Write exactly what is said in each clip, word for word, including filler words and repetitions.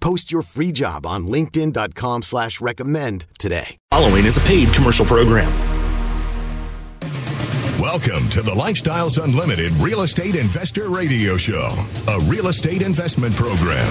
Post your free job on linkedin.com slash recommend today. Following is a paid commercial program. Welcome to the Lifestyles Unlimited Real Estate Investor Radio Show, a real estate investment program.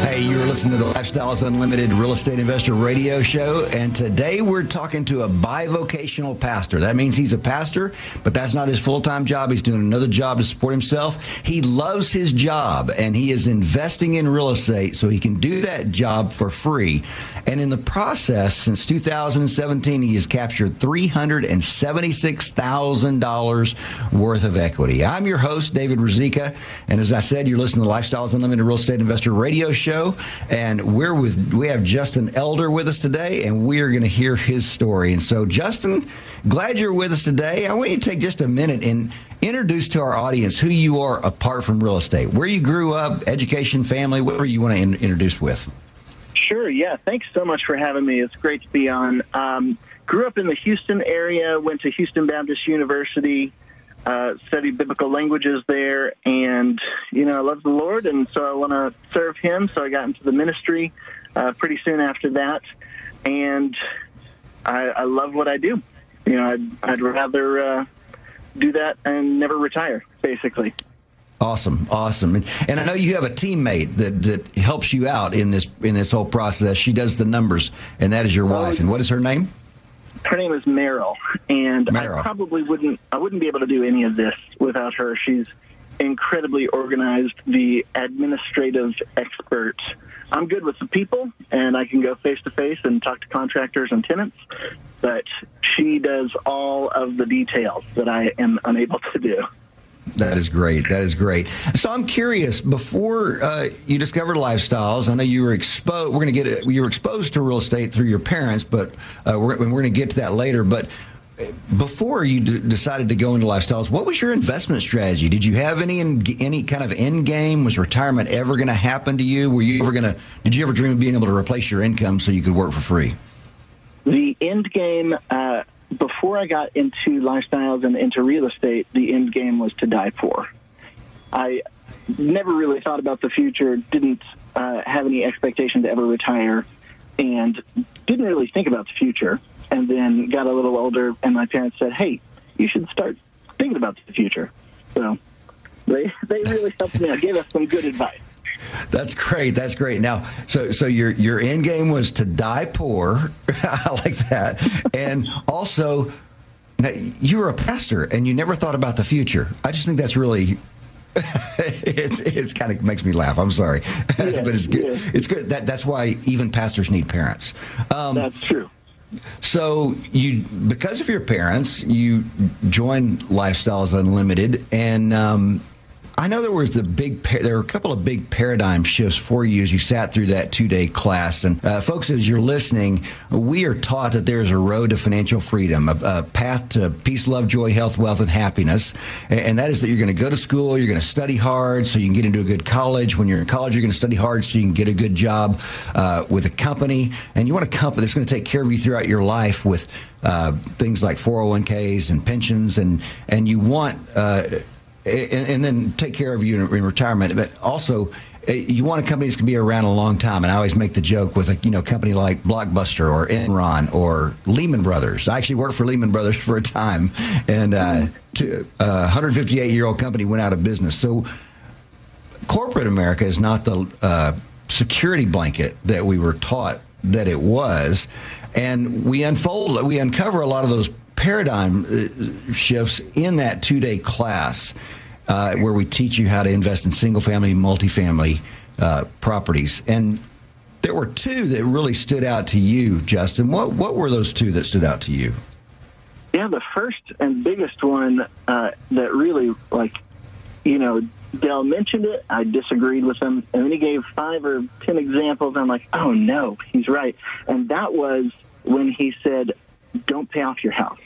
Hey, you're listening to the Lifestyles Unlimited Real Estate Investor Radio Show, and today we're talking to a bivocational pastor. That means he's a pastor, but that's not his full-time job. He's doing another job to support himself. He loves his job, and he is investing in real estate so he can do that job for free. And in the process, since two thousand seventeen, he has captured three hundred seventy-six thousand dollars worth of equity. I'm your host, David Ruzicka, and as I said, you're listening to the Lifestyles Unlimited Real Estate Investor Radio Show. Show, and we're with we have Justin Elder with us today, and we are going to hear his story. And so, Justin, glad you're with us today. I want you to take just a minute and introduce to our audience who you are apart from real estate, where you grew up, education, family, whatever you want to in- introduce with. Sure, yeah. Thanks so much for having me. It's great to be on. Um, grew up in the Houston area, went to Houston Baptist University. Uh, studied biblical languages there, and, you know, I love the Lord, and so I want to serve Him, so I got into the ministry uh, pretty soon after that, and I, I love what I do. You know, I'd, I'd rather uh, do that and never retire, basically. Awesome, awesome, and, and I know you have a teammate that, that helps you out in this in this whole process. She does the numbers, and that is your wife, and what is her name? Her name is Meryl, and Meryl. I probably wouldn't I wouldn't be able to do any of this without her. She's incredibly organized, the administrative expert. I'm good with the people, and I can go face-to-face and talk to contractors and tenants, but she does all of the details that I am unable to do. That is great. That is great. So I'm curious, before uh, you discovered Lifestyles, I know you were exposed, we're going to get, you were exposed to real estate through your parents, but uh, we're, we're going to get to that later. But before you d- decided to go into Lifestyles, what was your investment strategy? Did you have any in, any kind of end game? Was retirement ever going to happen to you? Were you ever going to, did you ever dream of being able to replace your income so you could work for free? The end game, uh, before I got into Lifestyles and into real estate, the end game was to die poor. I never really thought about the future, didn't uh, have any expectation to ever retire, and didn't really think about the future. And then got a little older, and my parents said, hey, you should start thinking about the future. So they, they really helped me out, gave us some good advice. That's great. That's great. Now, so so your your end game was to die poor. I like that. And also, now, you were a pastor, and you never thought about the future. I just think that's really it's it's kind of makes me laugh. I'm sorry, yeah, but it's good. Yeah. It's good. That that's why even pastors need parents. Um, that's true. So you, because of your parents, you joined Lifestyles Unlimited, and. Um, I know there was the big. There were a couple of big paradigm shifts for you as you sat through that two-day class. And uh, folks, as you're listening, we are taught that there is a road to financial freedom, a, a path to peace, love, joy, health, wealth, and happiness. And, and that is that you're going to go to school, you're going to study hard, so you can get into a good college. When you're in college, you're going to study hard, so you can get a good job uh, with a company. And you want a company that's going to take care of you throughout your life with uh, things like four oh one k's and pensions, and and you want. Uh, and, and then take care of you in, in retirement. But also, you want a company that's going to be around a long time. And I always make the joke with a you know company like Blockbuster or Enron or Lehman Brothers. I actually worked for Lehman Brothers for a time, and uh, to, uh, one hundred fifty-eight-year-old company went out of business. So corporate America is not the uh, security blanket that we were taught that it was. And we unfold, we uncover a lot of those paradigm shifts in that two-day class uh, where we teach you how to invest in single-family, multifamily uh, properties. And there were two that really stood out to you, Justin. What what were those two that stood out to you? Yeah, the first and biggest one uh, that really, like, you know, Dell mentioned it. I disagreed with him, and then he gave five or ten examples. I'm like, oh no, he's right. And that was when he said, "Don't pay off your house."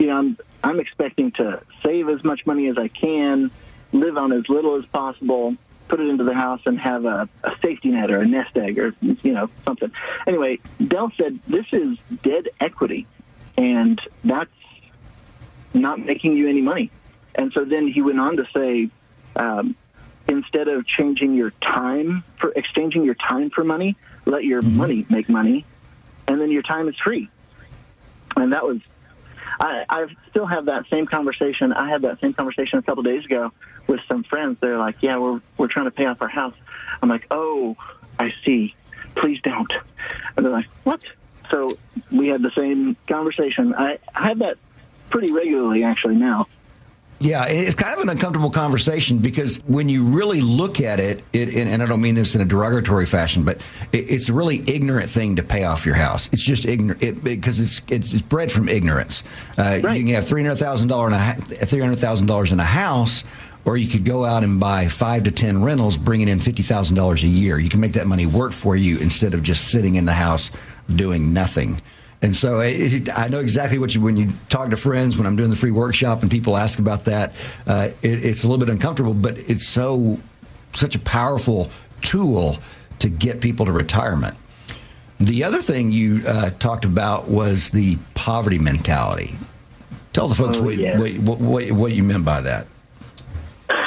You know, I'm I'm expecting to save as much money as I can, live on as little as possible, put it into the house, and have a, a safety net or a nest egg or you know something. Anyway, Dell said this is dead equity, and that's not making you any money. And so then he went on to say, Um, instead of changing your time for exchanging your time for money, let your mm-hmm. money make money, and then your time is free. And that was, I, I still have that same conversation. I had that same conversation a couple days ago with some friends. They're like, "Yeah, we're we're trying to pay off our house." I'm like, "Oh, I see. Please don't." And they're like, "What?" So we had the same conversation. I, I have that pretty regularly actually now. Yeah, it's kind of an uncomfortable conversation because when you really look at it, it and I don't mean this in a derogatory fashion, but it's a really ignorant thing to pay off your house. It's just ignorant it, because it's, it's it's bred from ignorance. Uh, right. You can have three hundred thousand dollars in a house, or you could go out and buy five to ten rentals, bringing in fifty thousand dollars a year. You can make that money work for you instead of just sitting in the house doing nothing. And so it, I know exactly what you, when you talk to friends, when I'm doing the free workshop and people ask about that, uh, it, it's a little bit uncomfortable, but it's so, such a powerful tool to get people to retirement. The other thing you uh, talked about was the poverty mentality. Tell the folks oh, what, yeah. what, what, what you meant by that.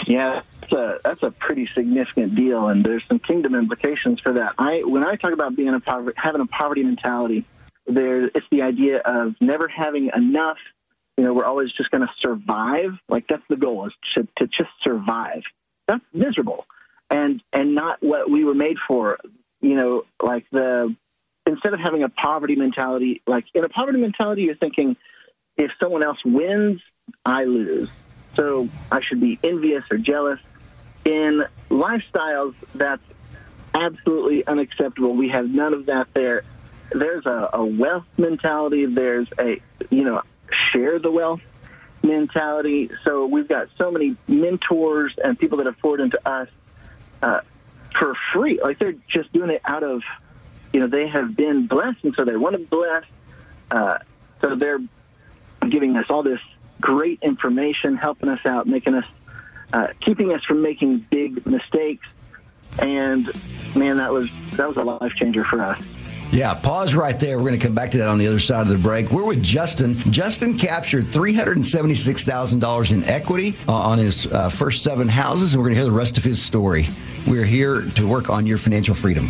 Yeah, that's a, that's a pretty significant deal, and there's some kingdom implications for that. I, when I talk about being a poverty, having a poverty mentality, There, it's the idea of never having enough. You know, we're always just going to survive. Like, that's the goal, is to, to just survive. That's miserable, and and not what we were made for. You know, like the instead of having a poverty mentality, like in a poverty mentality, you're thinking, if someone else wins, I lose, so I should be envious or jealous. In lifestyles, that's absolutely unacceptable. We have none of that there. There's a, a wealth mentality. There's a, you know, share the wealth mentality. So we've got so many mentors and people that have poured into us uh, for free. Like, they're just doing it out of, you know, they have been blessed, and so they want to bless. Uh, so they're giving us all this great information, helping us out, making us, uh, keeping us from making big mistakes. And man, that was that was a life changer for us. Yeah, pause right there. We're going to come back to that on the other side of the break. We're with Justin. Justin captured three hundred seventy-six thousand dollars in equity uh, on his uh, first seven houses, and we're going to hear the rest of his story. We're here to work on your financial freedom.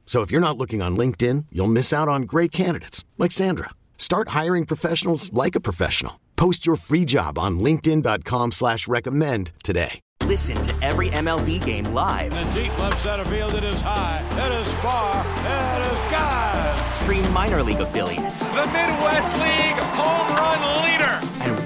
So if you're not looking on LinkedIn, you'll miss out on great candidates like Sandra. Start hiring professionals like a professional. Post your free job on linkedin dot com slash recommend today. Listen to every M L B game live. In the deep left center field, it is high, it is far, it is gone. Stream minor league affiliates. The Midwest League home run leader. And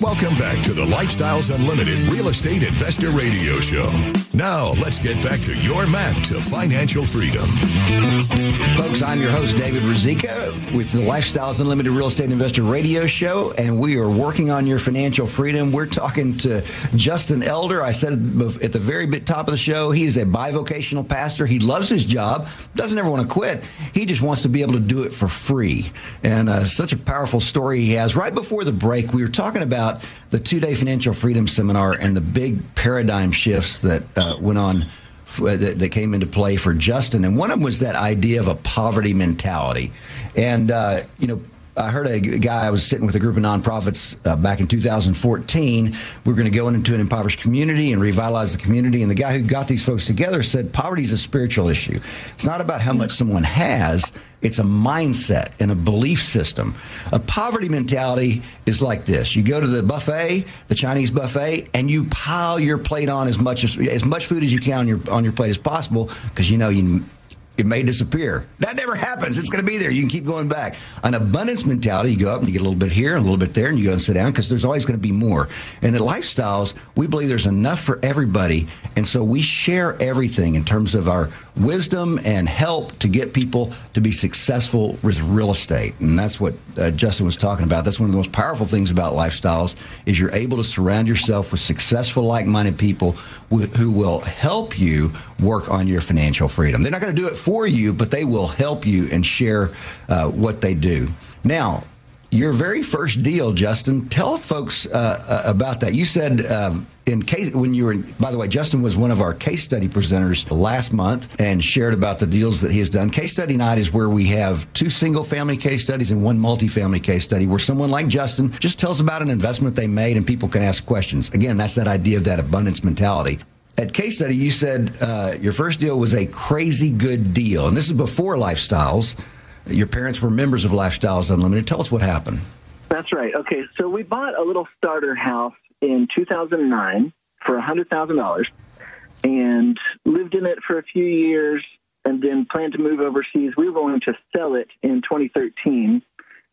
Welcome back to the Lifestyles Unlimited Real Estate Investor Radio Show. Now, let's get back to your map to financial freedom. Folks, I'm your host, David Ruzicka, with the Lifestyles Unlimited Real Estate Investor Radio Show, and we are working on your financial freedom. We're talking to Justin Elder. I said at the very top of the show, he is a bivocational pastor. He loves his job, doesn't ever want to quit. He just wants to be able to do it for free. And uh, such a powerful story he has. Right before the break, we were talking about the two-day financial freedom seminar and the big paradigm shifts that uh, went on, that, that came into play for Justin. And one of them was that idea of a poverty mentality. And, uh, you know, I heard a guy, I was sitting with a group of nonprofits uh, back in two thousand fourteen. We were going to go into an impoverished community and revitalize the community. And the guy who got these folks together said, poverty is a spiritual issue. It's not about how much someone has. It's a mindset and a belief system. A poverty mentality is like this. You go to the buffet, the Chinese buffet, and you pile your plate on as much as, as much food as you can on your, on your plate as possible because you know you... it may disappear. That never happens. It's going to be there. You can keep going back. An abundance mentality, you go up and you get a little bit here, a little bit there, and you go and sit down because there's always going to be more. And at Lifestyles, we believe there's enough for everybody. And so we share everything in terms of our wisdom and help to get people to be successful with real estate. And that's what uh, Justin was talking about. That's one of the most powerful things about Lifestyles is you're able to surround yourself with successful, like-minded people wh- who will help you work on your financial freedom. They're not going to do it for you, but they will help you and share uh, what they do. Now, your very first deal, Justin, tell folks uh, about that. You said uh, in case when you were, in, by the way, Justin was one of our case study presenters last month and shared about the deals that he has done. Case study night is where we have two single family case studies and one multifamily case study where someone like Justin just tells about an investment they made and people can ask questions. Again, that's that idea of that abundance mentality. At Case Study, you said uh, your first deal was a crazy good deal. And this is before Lifestyles. Your parents were members of Lifestyles Unlimited. Tell us what happened. That's right. Okay, so we bought a little starter house in two thousand nine for one hundred thousand dollars and lived in it for a few years and then planned to move overseas. We were going to sell it in twenty thirteen.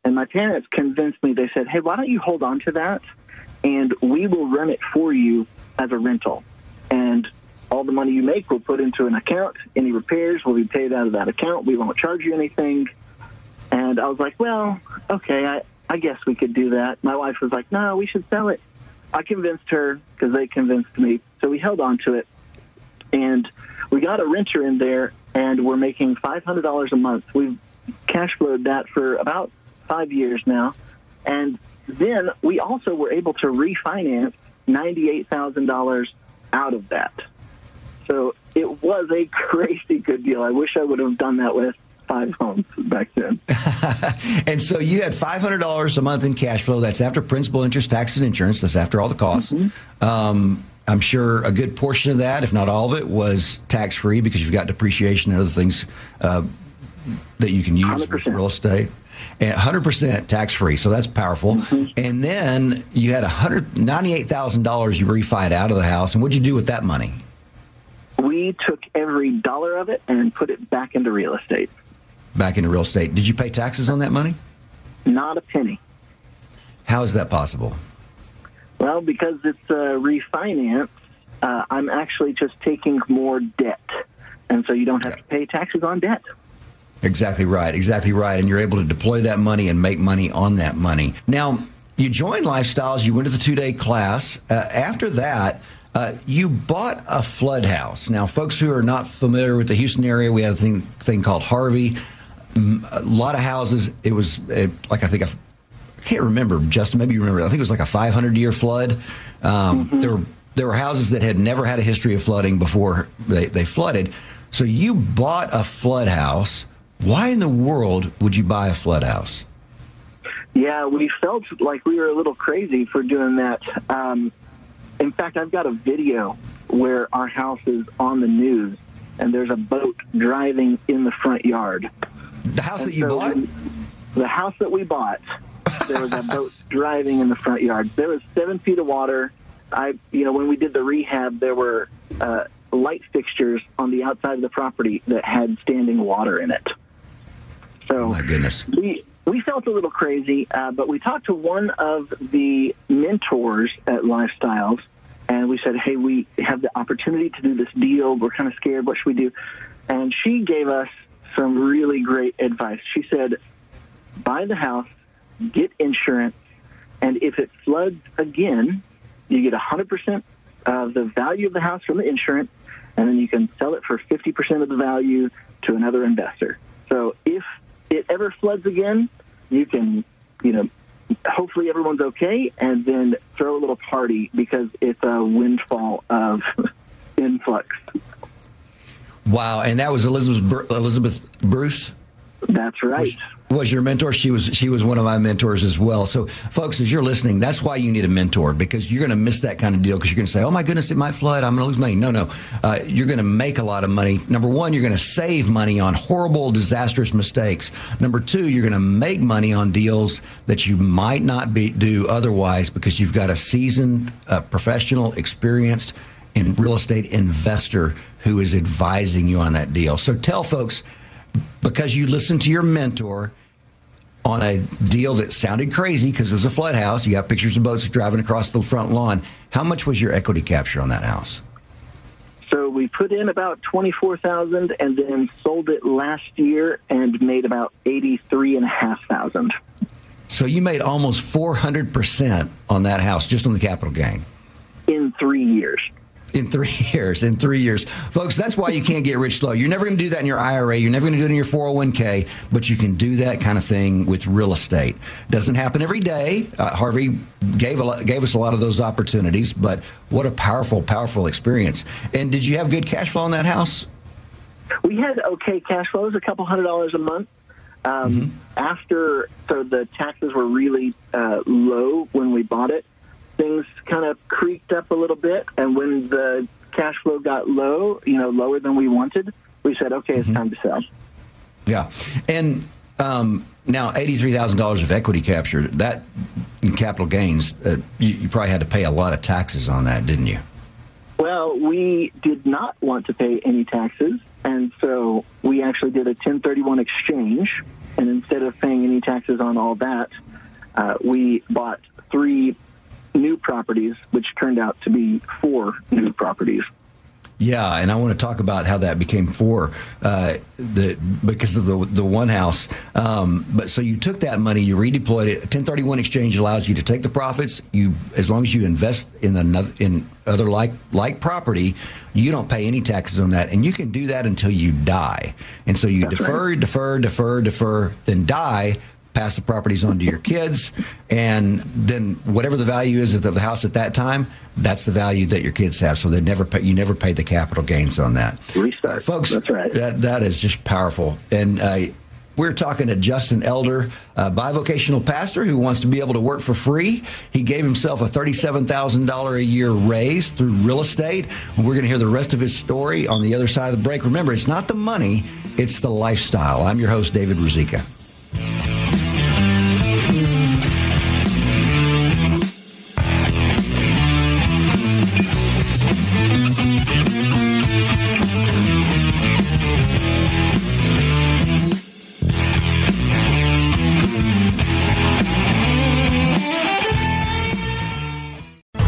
And my parents convinced me. They said, hey, why don't you hold on to that and we will run it for you as a rental. And all the money you make will put into an account. Any repairs will be paid out of that account. We won't charge you anything. And I was like, well, okay, I, I guess we could do that. My wife was like, no, we should sell it. I convinced her because they convinced me. So we held on to it. And we got a renter in there, and we're making five hundred dollars a month. We've cash flowed that for about five years now. And then we also were able to refinance ninety-eight thousand dollars out of that. So it was a crazy good deal. I wish I would have done that with five homes back then. And so you had five hundred dollars a month in cash flow. That's after principal, interest, tax, and insurance. That's after all the costs. Mm-hmm. Um, I'm sure a good portion of that, if not all of it, was tax-free because you've got depreciation and other things uh, that you can use for real estate. And one hundred percent tax-free, so that's powerful. Mm-hmm. And then you had one hundred ninety-eight thousand dollars you refied out of the house. And what did you do with that money? We took every dollar of it and put it back into real estate. Back into real estate. Did you pay taxes on that money? Not a penny. How is that possible? Well, because it's a refinance, uh, I'm actually just taking more debt. And so you don't have yeah. to pay taxes on debt. Exactly right. Exactly right. And you're able to deploy that money and make money on that money. Now, you joined Lifestyles. You went to the two-day class. Uh, after that, Uh, you bought a flood house. Now, folks who are not familiar with the Houston area, we had a thing thing called Harvey. A lot of houses. It was a, like I think a, I can't remember, Justin. Maybe you remember. I think it was like a five hundred year flood. Um, mm-hmm. There were there were houses that had never had a history of flooding before they, they flooded. So you bought a flood house. Why in the world would you buy a flood house? Yeah, we felt like we were a little crazy for doing that. Um, in fact, I've got a video where our house is on the news, and there's a boat driving in the front yard. The house and that you so bought? We, the house that we bought, there was a boat driving in the front yard. There was seven feet of water. I, you know, when we did the rehab, there were uh, light fixtures on the outside of the property that had standing water in it. So, oh my goodness. We, we felt a little crazy, uh, but we talked to one of the mentors at Lifestyles, and we said, hey, we have the opportunity to do this deal. We're kind of scared. What should we do? And she gave us some really great advice. She said, buy the house, get insurance, and if it floods again, you get one hundred percent of the value of the house from the insurance, and then you can sell it for fifty percent of the value to another investor. So if it ever floods again, you can, you know, hopefully everyone's okay, and then throw a little party because it's a windfall of influx. Wow, and that was Elizabeth Elizabeth Bruce? That's right. Was, was your mentor? She was she was one of my mentors as well. So, folks, as you're listening, that's why you need a mentor, because you're going to miss that kind of deal because you're going to say, oh, my goodness, it might flood. I'm going to lose money. No, no. Uh, you're going to make a lot of money. Number one, you're going to save money on horrible, disastrous mistakes. Number two, you're going to make money on deals that you might not be, do otherwise because you've got a seasoned, uh, professional, experienced and real estate investor who is advising you on that deal. So tell folks, because you listened to your mentor on a deal that sounded crazy because it was a flood house, you got pictures of boats driving across the front lawn, how much was your equity capture on that house? So we put in about twenty-four thousand dollars and then sold it last year and made about eighty-three thousand five hundred dollars. So you made almost four hundred percent on that house just on the capital gain? In three years. In three years, in three years. Folks, that's why you can't get rich slow. You're never going to do that in your I R A. You're never going to do it in your four oh one k, but you can do that kind of thing with real estate. Doesn't happen every day. Uh, Harvey gave, a lot, gave us a lot of those opportunities, but what a powerful, powerful experience. And did you have good cash flow in that house? We had okay cash flows, a couple hundred dollars a month. Um, mm-hmm. After, so the taxes were really uh, low when we bought it. Things kind of creaked up a little bit, and when the cash flow got low, you know, lower than we wanted, we said, okay, it's mm-hmm. time to sell. Yeah. And um, now eighty-three thousand dollars of equity capture, that in capital gains, uh, you, you probably had to pay a lot of taxes on that, didn't you? Well, we did not want to pay any taxes, and so we actually did a ten thirty-one exchange, and instead of paying any taxes on all that, uh, we bought three new properties, which turned out to be four new properties. Yeah, and I want to talk about how that became four, uh, the because of the the one house. Um, but so you took that money, you redeployed it. ten thirty-one exchange allows you to take the profits. You, as long as you invest in another in other like like property, you don't pay any taxes on that, and you can do that until you die. And so you That's defer, right. defer, defer, defer, then die. Pass the properties on to your kids, and then whatever the value is of the house at that time, that's the value that your kids have. So they never pay, you never pay the capital gains on that. Restart, uh, folks. That's right. That that is just powerful. And uh, we're talking to Justin Elder, a bivocational pastor who wants to be able to work for free. He gave himself a thirty-seven thousand dollars a year raise through real estate. We're going to hear the rest of his story on the other side of the break. Remember, it's not the money; it's the lifestyle. I'm your host, David Ruzicka.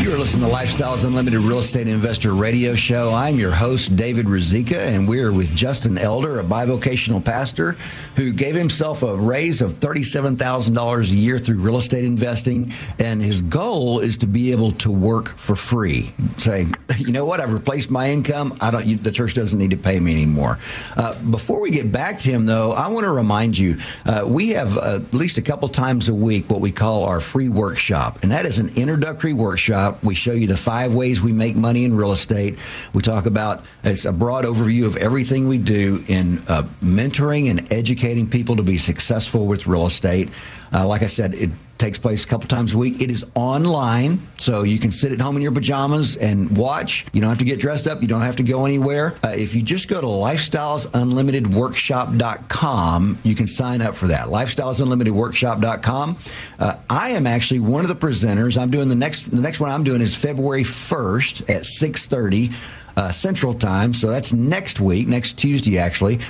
You're listening to Lifestyles Unlimited Real Estate Investor Radio Show. I'm your host, David Ruzicka, and we're with Justin Elder, a bivocational pastor who gave himself a raise of thirty-seven thousand dollars a year through real estate investing. And his goal is to be able to work for free, saying, you know what, I've replaced my income. I don't. The church doesn't need to pay me anymore. Uh, before we get back to him, though, I want to remind you, uh, we have uh, at least a couple times a week what we call our free workshop. And that is an introductory workshop. We show you the five ways we make money in real estate. We talk about, it's a broad overview of everything we do in uh, mentoring and educating people to be successful with real estate. Uh, like I said, it takes place a couple times a week. It is online, so you can sit at home in your pajamas and watch. You don't have to get dressed up. You don't have to go anywhere. Uh, if you just go to lifestyles unlimited workshop dot com, you can sign up for that. lifestyles unlimited workshop dot com. Uh, I am actually one of the presenters. I'm doing the next, the next one I'm doing is February first at six thirty uh, Central Time. So that's next week, next Tuesday, actually.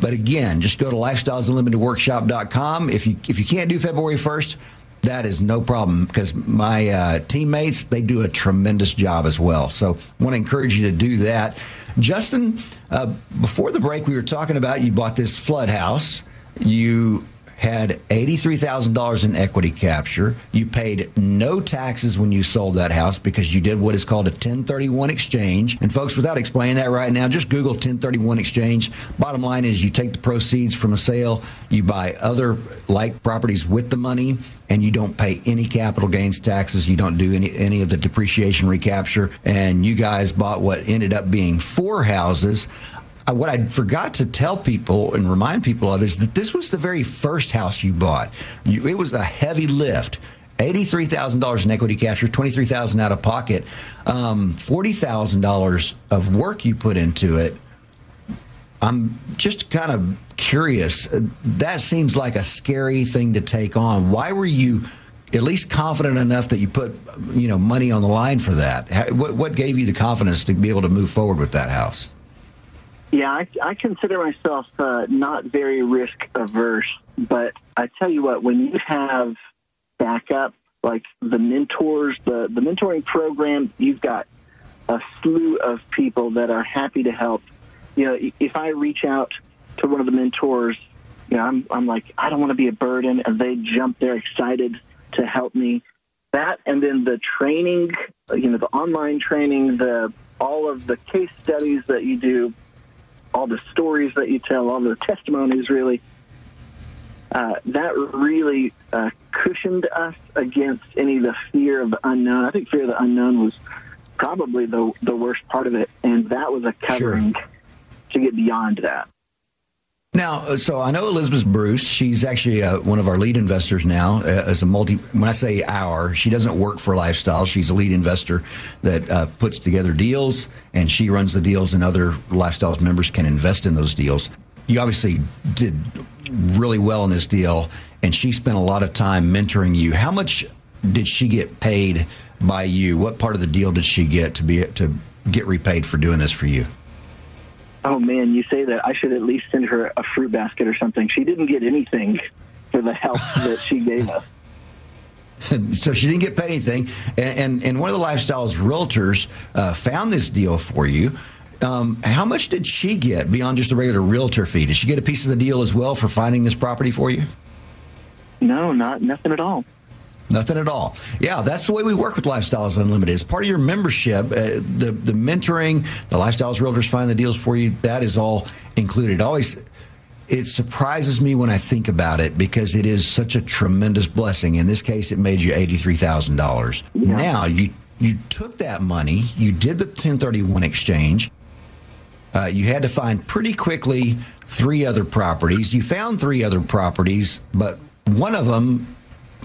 But again, just go to lifestyles unlimited workshop dot com. If you if you can't do February first, that is no problem, because my uh, teammates, they do a tremendous job as well. So I want to encourage you to do that. Justin, uh, before the break, we were talking about you bought this flood house. You had eighty-three thousand dollars in equity capture. You paid no taxes when you sold that house because you did what is called a ten thirty-one exchange. And folks, without explaining that right now, just Google ten thirty-one exchange. Bottom line is you take the proceeds from a sale, you buy other like properties with the money, and you don't pay any capital gains taxes. You don't do any, any of the depreciation recapture. And you guys bought what ended up being four houses. What I forgot to tell people and remind people of is that this was the very first house you bought. You, it was a heavy lift. eighty-three thousand dollars in equity capture, twenty-three thousand dollars out of pocket, um, forty thousand dollars of work you put into it. I'm just kind of curious. That seems like a scary thing to take on. Why were you at least confident enough that you put, you know, money on the line for that? What, what gave you the confidence to be able to move forward with that house? Yeah, I, I consider myself uh, not very risk averse, but I tell you what, when you have backup, like the mentors, the, the mentoring program, you've got a slew of people that are happy to help. You know, if I reach out to one of the mentors, you know, I'm, I'm like, I don't want to be a burden, and they jump, they're excited to help me. That, and then the training, you know, the online training, the all of the case studies that you do, all the stories that you tell, all the testimonies, really, uh, that really uh, cushioned us against any of the fear of the unknown. I think fear of the unknown was probably the the worst part of it, and that was a covering sure. to get beyond that. Now, so I know Elizabeth Bruce. She's actually uh, one of our lead investors now. Uh, as a multi, when I say our, she doesn't work for Lifestyle. She's a lead investor that uh, puts together deals, and she runs the deals, and other Lifestyle's members can invest in those deals. You obviously did really well in this deal, and she spent a lot of time mentoring you. How much did she get paid by you? What part of the deal did she get to be to get repaid for doing this for you? Oh, man, you say that. I should at least send her a fruit basket or something. She didn't get anything for the help that she gave us. So she didn't get paid anything. And, and, and one of the Lifestyles realtors uh, found this deal for you. Um, how much did she get beyond just a regular realtor fee? Did she get a piece of the deal as well for finding this property for you? No, not nothing at all. Nothing at all. Yeah, that's the way we work with Lifestyles Unlimited. It's part of your membership. Uh, the the mentoring, the Lifestyles Realtors find the deals for you, that is all included. Always, it surprises me when I think about it because it is such a tremendous blessing. In this case, it made you eighty-three thousand dollars. Yeah. Now, you, you took that money, you did the ten thirty-one exchange, uh, you had to find pretty quickly three other properties. You found three other properties, but one of them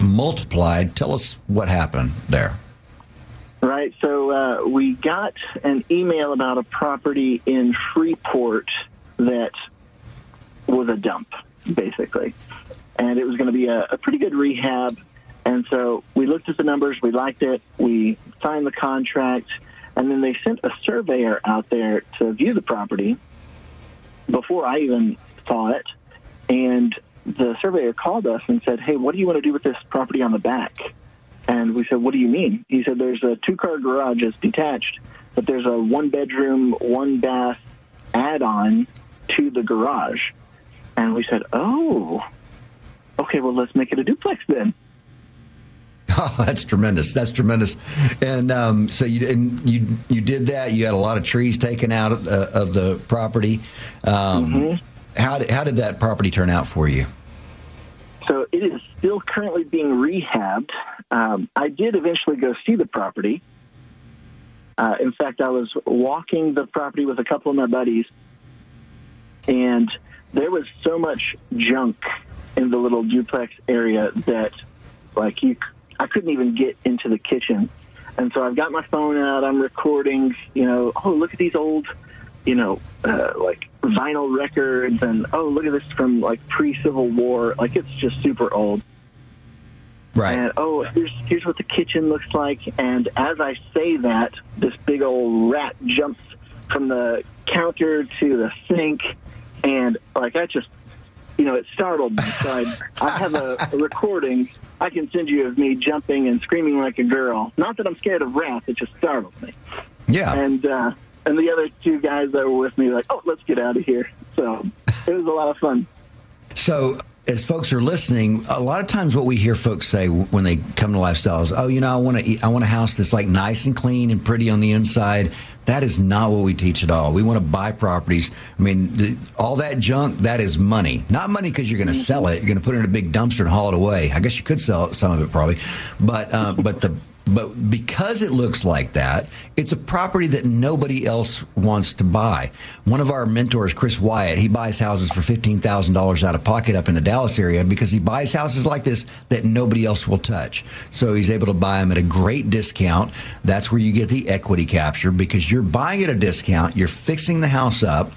multiplied. Tell us what happened there. Right. So uh, we got an email about a property in Freeport that was a dump, basically. And it was going to be a, a pretty good rehab. And so we looked at the numbers. We liked it. We signed the contract. And then they sent a surveyor out there to view the property before I even saw it. And the surveyor called us and said, hey, what do you want to do with this property on the back? And we said, what do you mean? He said, there's a two-car garage that's detached, but there's a one-bedroom, one-bath add-on to the garage. And we said, oh, okay, well, let's make it a duplex then. Oh, that's tremendous. That's tremendous. And um, so you and you you did that. You had a lot of trees taken out of, uh, of the property. Um, mm-hmm. How did, how did that property turn out for you? So it is still currently being rehabbed. Um, I did eventually go see the property. Uh, in fact, I was walking the property with a couple of my buddies, and there was so much junk in the little duplex area that, like, you, I couldn't even get into the kitchen. And so I've got my phone out. I'm recording, you know, oh, look at these old, you know, uh, like, vinyl records, and oh, look at this from like pre-Civil War, like it's just super old, right? And oh, here's here's what the kitchen looks like. And as I say that, this big old rat jumps from the counter to the sink, and like I just, you know, it startled me. So I, I have a, a recording I can send you of me jumping and screaming like a girl. Not that I'm scared of rats, it just startled me. Yeah, and. uh And the other two guys that were with me were like, oh, let's get out of here. So it was a lot of fun. So as folks are listening, a lot of times what we hear folks say when they come to Lifestyles, oh, you know, I want to I want a house that's like nice and clean and pretty on the inside. That is not what we teach at all. We want to buy properties. I mean, all that junk, that is money. Not money because you're going to sell it. You're going to put it in a big dumpster and haul it away. I guess you could sell some of it probably. But uh, but the... But because it looks like that, it's a property that nobody else wants to buy. One of our mentors, Chris Wyatt, he buys houses for fifteen thousand dollars out of pocket up in the Dallas area because he buys houses like this that nobody else will touch. So he's able to buy them at a great discount. That's where you get the equity capture because you're buying at a discount, you're fixing the house up,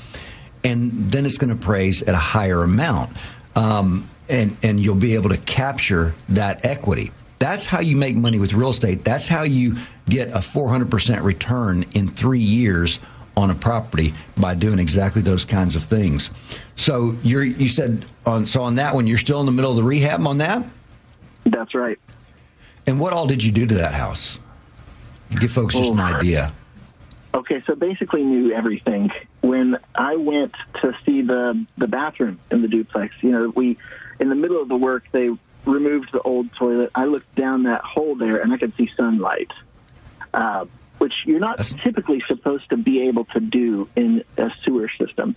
and then it's going to appraise at a higher amount. Um, and, and you'll be able to capture that equity. That's how you make money with real estate. That's how you get a four hundred percent return in three years on a property by doing exactly those kinds of things. So you're, you said, on, so on that one, you're still in the middle of the rehab on that? That's right. And what all did you do to that house? Give folks just oh, an idea. Okay, so basically knew everything. When I went to see the, the bathroom in the duplex, you know, we, in the middle of the work, they removed the old toilet. I looked down that hole there, and I could see sunlight, uh, which you're not That's... typically supposed to be able to do in a sewer system.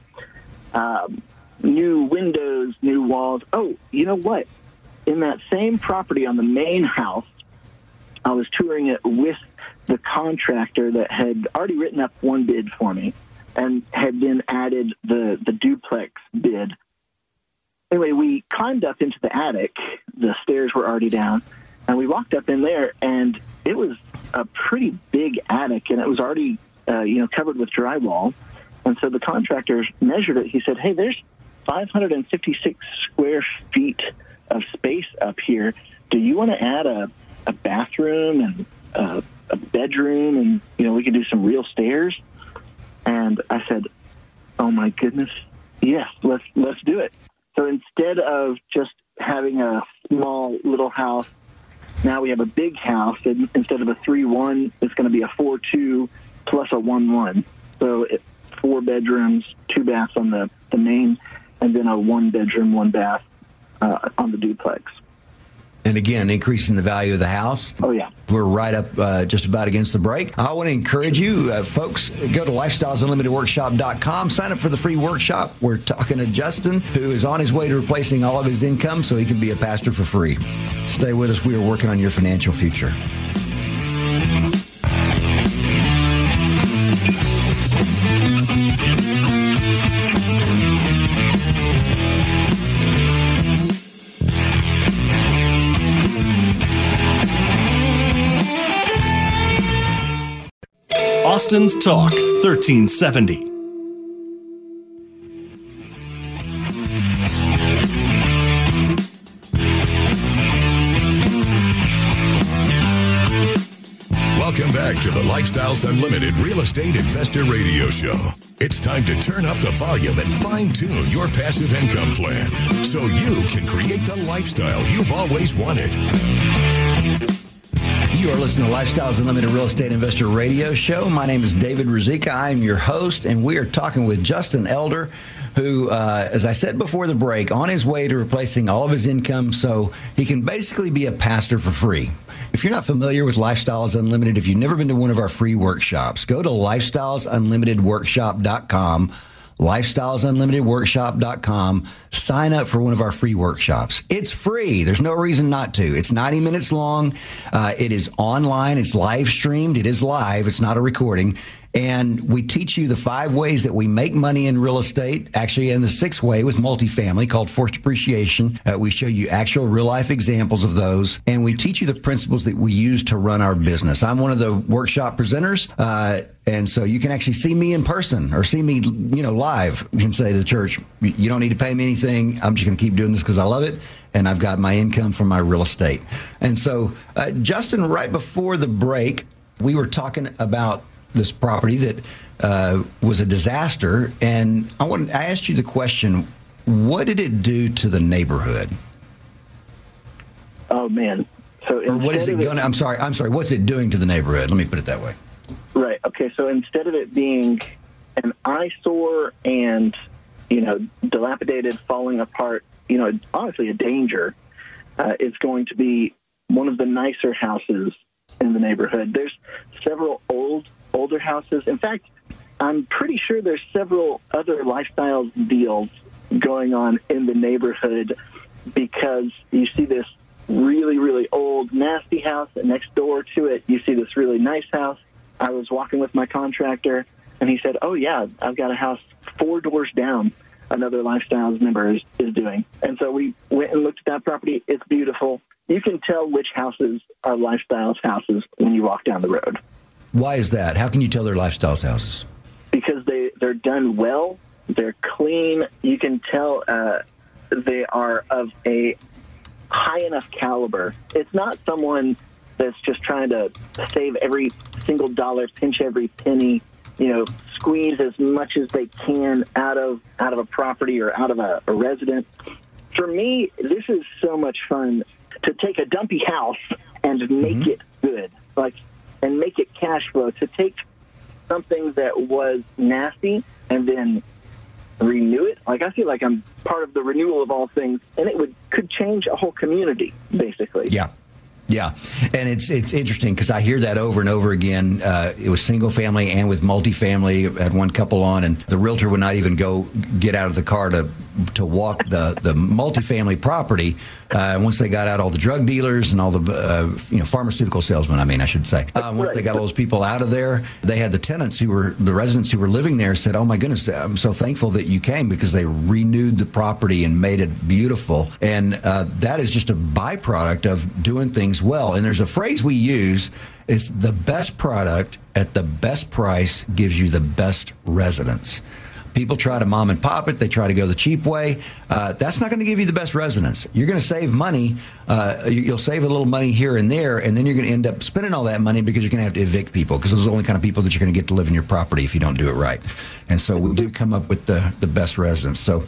Um, new windows, new walls. Oh, you know what? In that same property on the main house, I was touring it with the contractor that had already written up one bid for me and had then added the, the duplex bid. Anyway, we climbed up into the attic. The stairs were already down, and we walked up in there, and it was a pretty big attic, and it was already, uh, you know, covered with drywall. And so the contractor measured it. He said, "Hey, there's five hundred fifty-six square feet of space up here. Do you want to add a, a bathroom and a, a bedroom, and you know, we could do some real stairs?" And I said, "Oh my goodness, yes, let's let's do it." So instead of just having a small little house, now we have a big house. And instead of a three one, it's going to be a four two plus a one one. So it, four bedrooms, two baths on the, the main, and then a one-bedroom, one-bath uh, on the duplex. And again, increasing the value of the house. Oh, yeah. We're right up uh, just about against the break. I want to encourage you, uh, folks, go to lifestyles unlimited workshop dot com. Sign up for the free workshop. We're talking to Justin, who is on his way to replacing all of his income so he can be a pastor for free. Stay with us. We are working on your financial future. Austin's Talk thirteen seventy. Welcome back to the Lifestyles Unlimited Real Estate Investor Radio Show. It's time to turn up the volume and fine-tune your passive income plan so you can create the lifestyle you've always wanted. You are listening to Lifestyles Unlimited Real Estate Investor Radio Show. My name is David Ruzicka. I am your host, and we are talking with Justin Elder, who, uh, as I said before the break, on his way to replacing all of his income so he can basically be a pastor for free. If you're not familiar with Lifestyles Unlimited, if you've never been to one of our free workshops, go to lifestyles unlimited workshop dot com, lifestyles unlimited workshop dot com, sign up for one of our free workshops. It's free. There's no reason not to. It's ninety minutes long. Uh, it is online. It's live streamed. It is live. It's not a recording. And we teach you the five ways that we make money in real estate, actually in the sixth way with multifamily called forced appreciation. Uh, we show you actual real-life examples of those, and we teach you the principles that we use to run our business. I'm one of the workshop presenters, uh, and so you can actually see me in person or see me, you know, live and say to the church, you don't need to pay me anything. I'm just going to keep doing this because I love it, and I've got my income from my real estate. And so, uh, Justin, right before the break, we were talking about this property that uh, was a disaster, and I want I asked you the question: what did it do to the neighborhood? Oh man! So, or what is it going? I'm sorry. I'm sorry. What's it doing to the neighborhood? Let me put it that way. Right. Okay. So instead of it being an eyesore and, you know, dilapidated, falling apart, you know, honestly a danger, uh, it's going to be one of the nicer houses in the neighborhood. There's several old. older houses. In fact, I'm pretty sure there's several other lifestyle deals going on in the neighborhood because you see this really, really old, nasty house, and next door to it, you see this really nice house. I was walking with my contractor, and he said, oh, yeah, I've got a house four doors down another Lifestyles member is, is doing. And so we went and looked at that property. It's beautiful. You can tell which houses are Lifestyles houses when you walk down the road. Why is that? How can you tell they're Lifestyles houses? Because they, they're done well. They're clean. You can tell uh, they are of a high enough caliber. It's not someone that's just trying to save every single dollar, pinch every penny, you know, squeeze as much as they can out of out of a property or out of a, a resident. For me, this is so much fun to take a dumpy house and make mm-hmm. it good. Like, and make it cash flow, to take something that was nasty and then renew it. Like, I feel like I'm part of the renewal of all things, and it would could change a whole community, basically. Yeah. Yeah. And it's it's interesting because I hear that over and over again. Uh, it was single family and with multifamily. I had one couple on, and the realtor would not even go get out of the car to to walk the, the multifamily property. Uh, and once they got out all the drug dealers and all the uh, you know pharmaceutical salesmen, I mean, I should say. Um, once they got all those people out of there, they had the tenants who were, the residents who were living there said, oh, my goodness, I'm so thankful that you came, because they renewed the property and made it beautiful. And uh, that is just a byproduct of doing things well. And there's a phrase we use, it's the best product at the best price gives you the best residence. People try to mom and pop it. They try to go the cheap way. Uh, that's not going to give you the best residence. You're going to save money. Uh, you'll save a little money here and there, and then you're going to end up spending all that money because you're going to have to evict people, because those are the only kind of people that you're going to get to live in your property if you don't do it right. And so we do come up with the, the best residence. So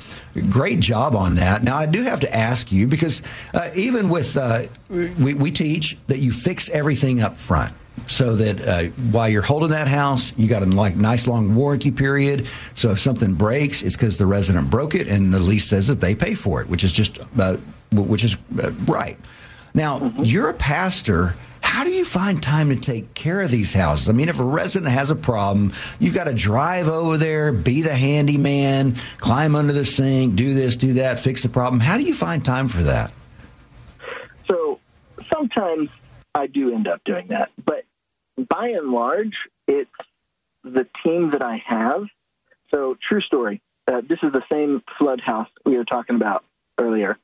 great job on that. Now, I do have to ask you, because uh, even with uh, we, we teach that you fix everything up front. So that uh, while you're holding that house, you got a like nice long warranty period. So if something breaks, it's because the resident broke it, and the lease says that they pay for it, which is just uh, which is uh, right. Now, mm-hmm. you're a pastor. How do you find time to take care of these houses? I mean, if a resident has a problem, you've got to drive over there, be the handyman, climb under the sink, do this, do that, fix the problem. How do you find time for that? So sometimes I do end up doing that, but by and large, it's the team that I have. So, true story. Uh, this is the same flood house we were talking about earlier.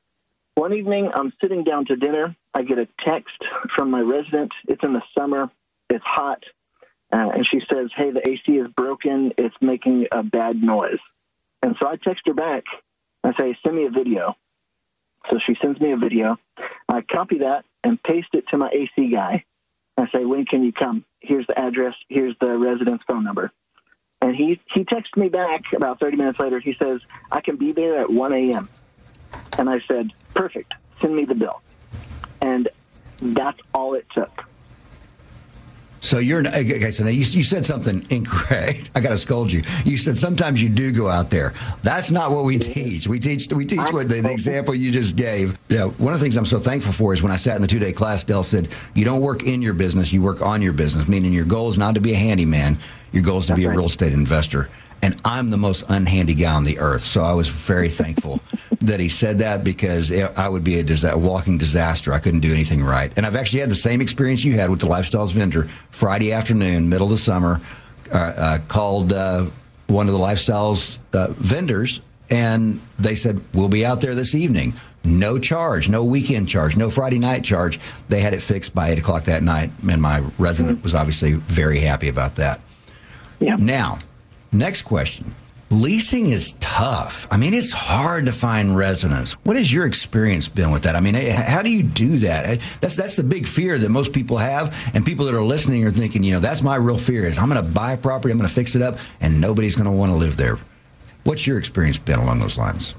One evening, I'm sitting down to dinner. I get a text from my resident. It's in the summer. It's hot. Uh, and she says, hey, the A C is broken. It's making a bad noise. And so I text her back. I say, send me a video. So she sends me a video. I copy that and paste it to my A C guy. I say, when can you come? Here's the address. Here's the resident's phone number. And he, he texted me back about thirty minutes later. He says, I can be there at one a.m. And I said, perfect. Send me the bill. And that's all it took. So you're okay. So now you, you said something incorrect. I got to scold you. You said sometimes you do go out there. That's not what we teach. We teach. We teach what the, the example you just gave. Yeah. One of the things I'm so thankful for is when I sat in the two day class, Dell said, "You don't work in your business. You work on your business." Meaning your goal is not to be a handyman. Your goal is to That's be right. a real estate investor. And I'm the most unhandy guy on the earth. So I was very thankful that he said that, because I would be a, dis- a walking disaster. I couldn't do anything right. And I've actually had the same experience you had with the Lifestyles vendor. Friday afternoon, middle of the summer, uh, uh, called uh, one of the Lifestyles uh, vendors, and they said, we'll be out there this evening. No charge, no weekend charge, no Friday night charge. They had it fixed by eight o'clock that night, and my resident was obviously very happy about that. Yeah. Now, next question. Leasing is tough. I mean, it's hard to find residents. What has your experience been with that? I mean, how do you do that? That's that's the big fear that most people have, and people that are listening are thinking, you know, that's my real fear is I'm going to buy a property, I'm going to fix it up, and nobody's going to want to live there. What's your experience been along those lines?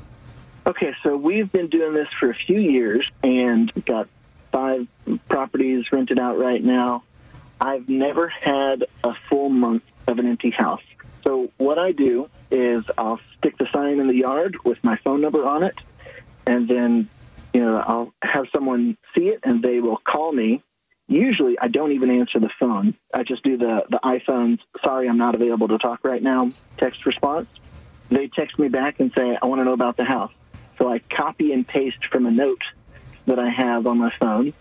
Okay, so we've been doing this for a few years and got five properties rented out right now. I've never had a full month of an empty house. So what I do is I'll stick the sign in the yard with my phone number on it, and then, you know, I'll have someone see it, and they will call me. Usually I don't even answer the phone. I just do the, the iPhone's, sorry, I'm not available to talk right now, text response. They text me back and say, I want to know about the house. So I copy and paste from a note that I have on my phone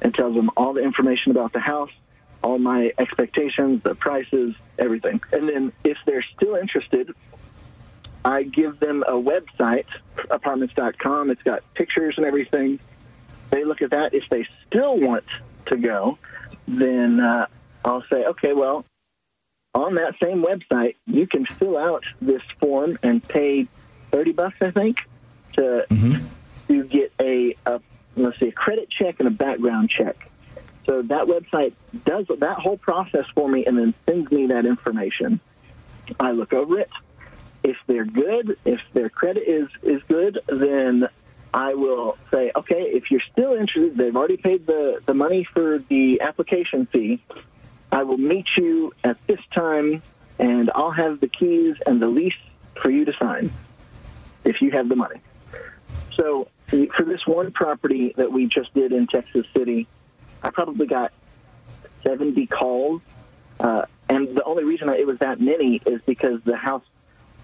and tells them all the information about the house, all my expectations, the prices, everything. And then if they're still interested, I give them a website, apartments dot com. It's got pictures and everything. They look at that. If they still want to go, then uh, I'll say, okay, well, on that same website, you can fill out this form and pay thirty bucks, I think, to, mm-hmm. to get a, a, let's see, a credit check and a background check. So that website does that whole process for me and then sends me that information. I look over it. If they're good, if their credit is, is good, then I will say, okay, if you're still interested, they've already paid the, the money for the application fee. I will meet you at this time, and I'll have the keys and the lease for you to sign if you have the money. So for this one property that we just did in Texas City, I probably got seventy calls, uh, and the only reason it was that many is because the house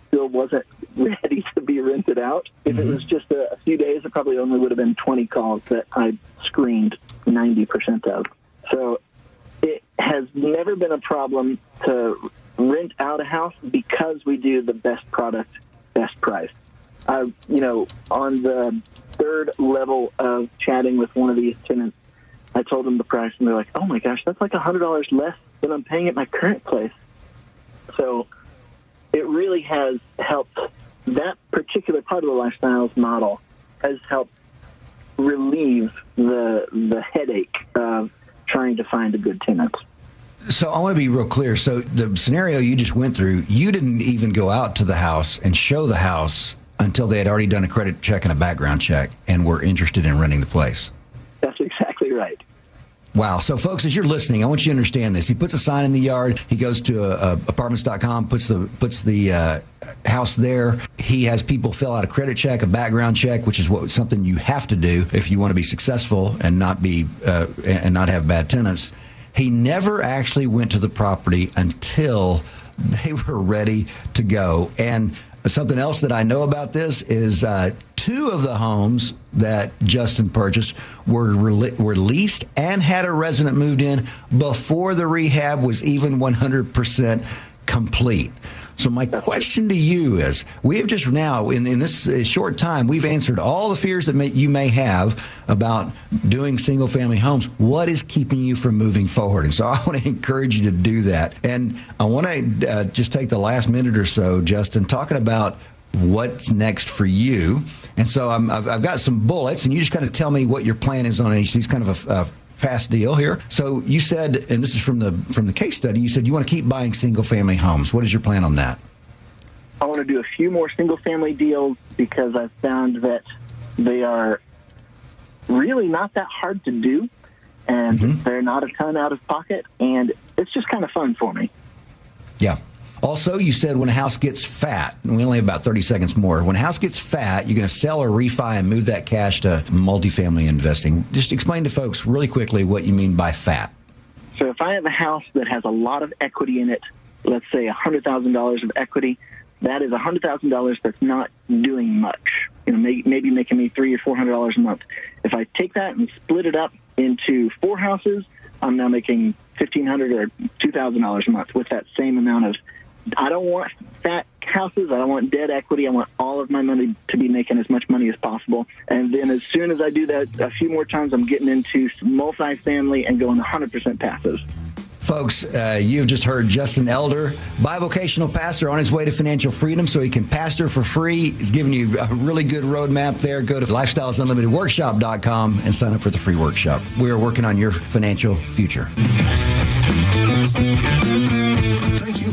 still wasn't ready to be rented out. If mm-hmm. it was just a, a few days, it probably only would have been twenty calls that I screened ninety percent of. So it has never been a problem to rent out a house because we do the best product, best price. I, you know, on the third level of chatting with one of these tenants, I told them the price, and they're like, oh, my gosh, that's like one hundred dollars less than I'm paying at my current place. So it really has helped. That particular part of the Lifestyles model has helped relieve the the headache of trying to find a good tenant. So I want to be real clear. So the scenario you just went through, you didn't even go out to the house and show the house until they had already done a credit check and a background check and were interested in renting the place. That's exactly right. Wow. So, folks, as you're listening, I want you to understand this. He puts a sign in the yard. He goes to uh, apartments dot com, puts the puts the uh, house there. He has people fill out a credit check, a background check, which is what something you have to do if you want to be successful and not be uh, and not have bad tenants. He never actually went to the property until they were ready to go. And something else that I know about this is uh, two of the homes that Justin purchased were re- were leased and had a resident moved in before the rehab was even one hundred percent complete. So my question to you is, we have just now, in, in this short time, we've answered all the fears that may, you may have about doing single-family homes. What is keeping you from moving forward? And so I want to encourage you to do that. And I want to uh, just take the last minute or so, Justin, talking about what's next for you. And so I'm, I've, I've got some bullets, and you just kind of tell me what your plan is on each of these kind of a, a fast deal here. So you said, and this is from the from the case study, you said you want to keep buying single-family homes. What is your plan on that? I want to do a few more single-family deals because I've found that they are really not that hard to do, and mm-hmm. they're not a ton out of pocket, and it's just kind of fun for me. Yeah. Also, you said when a house gets fat, and we only have about thirty seconds more, when a house gets fat, you're going to sell or refi and move that cash to multifamily investing. Just explain to folks really quickly what you mean by fat. So if I have a house that has a lot of equity in it, let's say one hundred thousand dollars of equity, that is one hundred thousand dollars that's not doing much, you know, may, maybe making me three hundred dollars or four hundred dollars a month. If I take that and split it up into four houses, I'm now making fifteen hundred dollars or two thousand dollars a month with that same amount of. I don't want fat houses. I don't want dead equity. I want all of my money to be making as much money as possible. And then as soon as I do that a few more times, I'm getting into multifamily and going one hundred percent passive. Folks, uh, you've just heard Justin Elder, bivocational pastor on his way to financial freedom so he can pastor for free. He's giving you a really good roadmap there. Go to lifestyles unlimited workshop dot com and sign up for the free workshop. We are working on your financial future. Thank you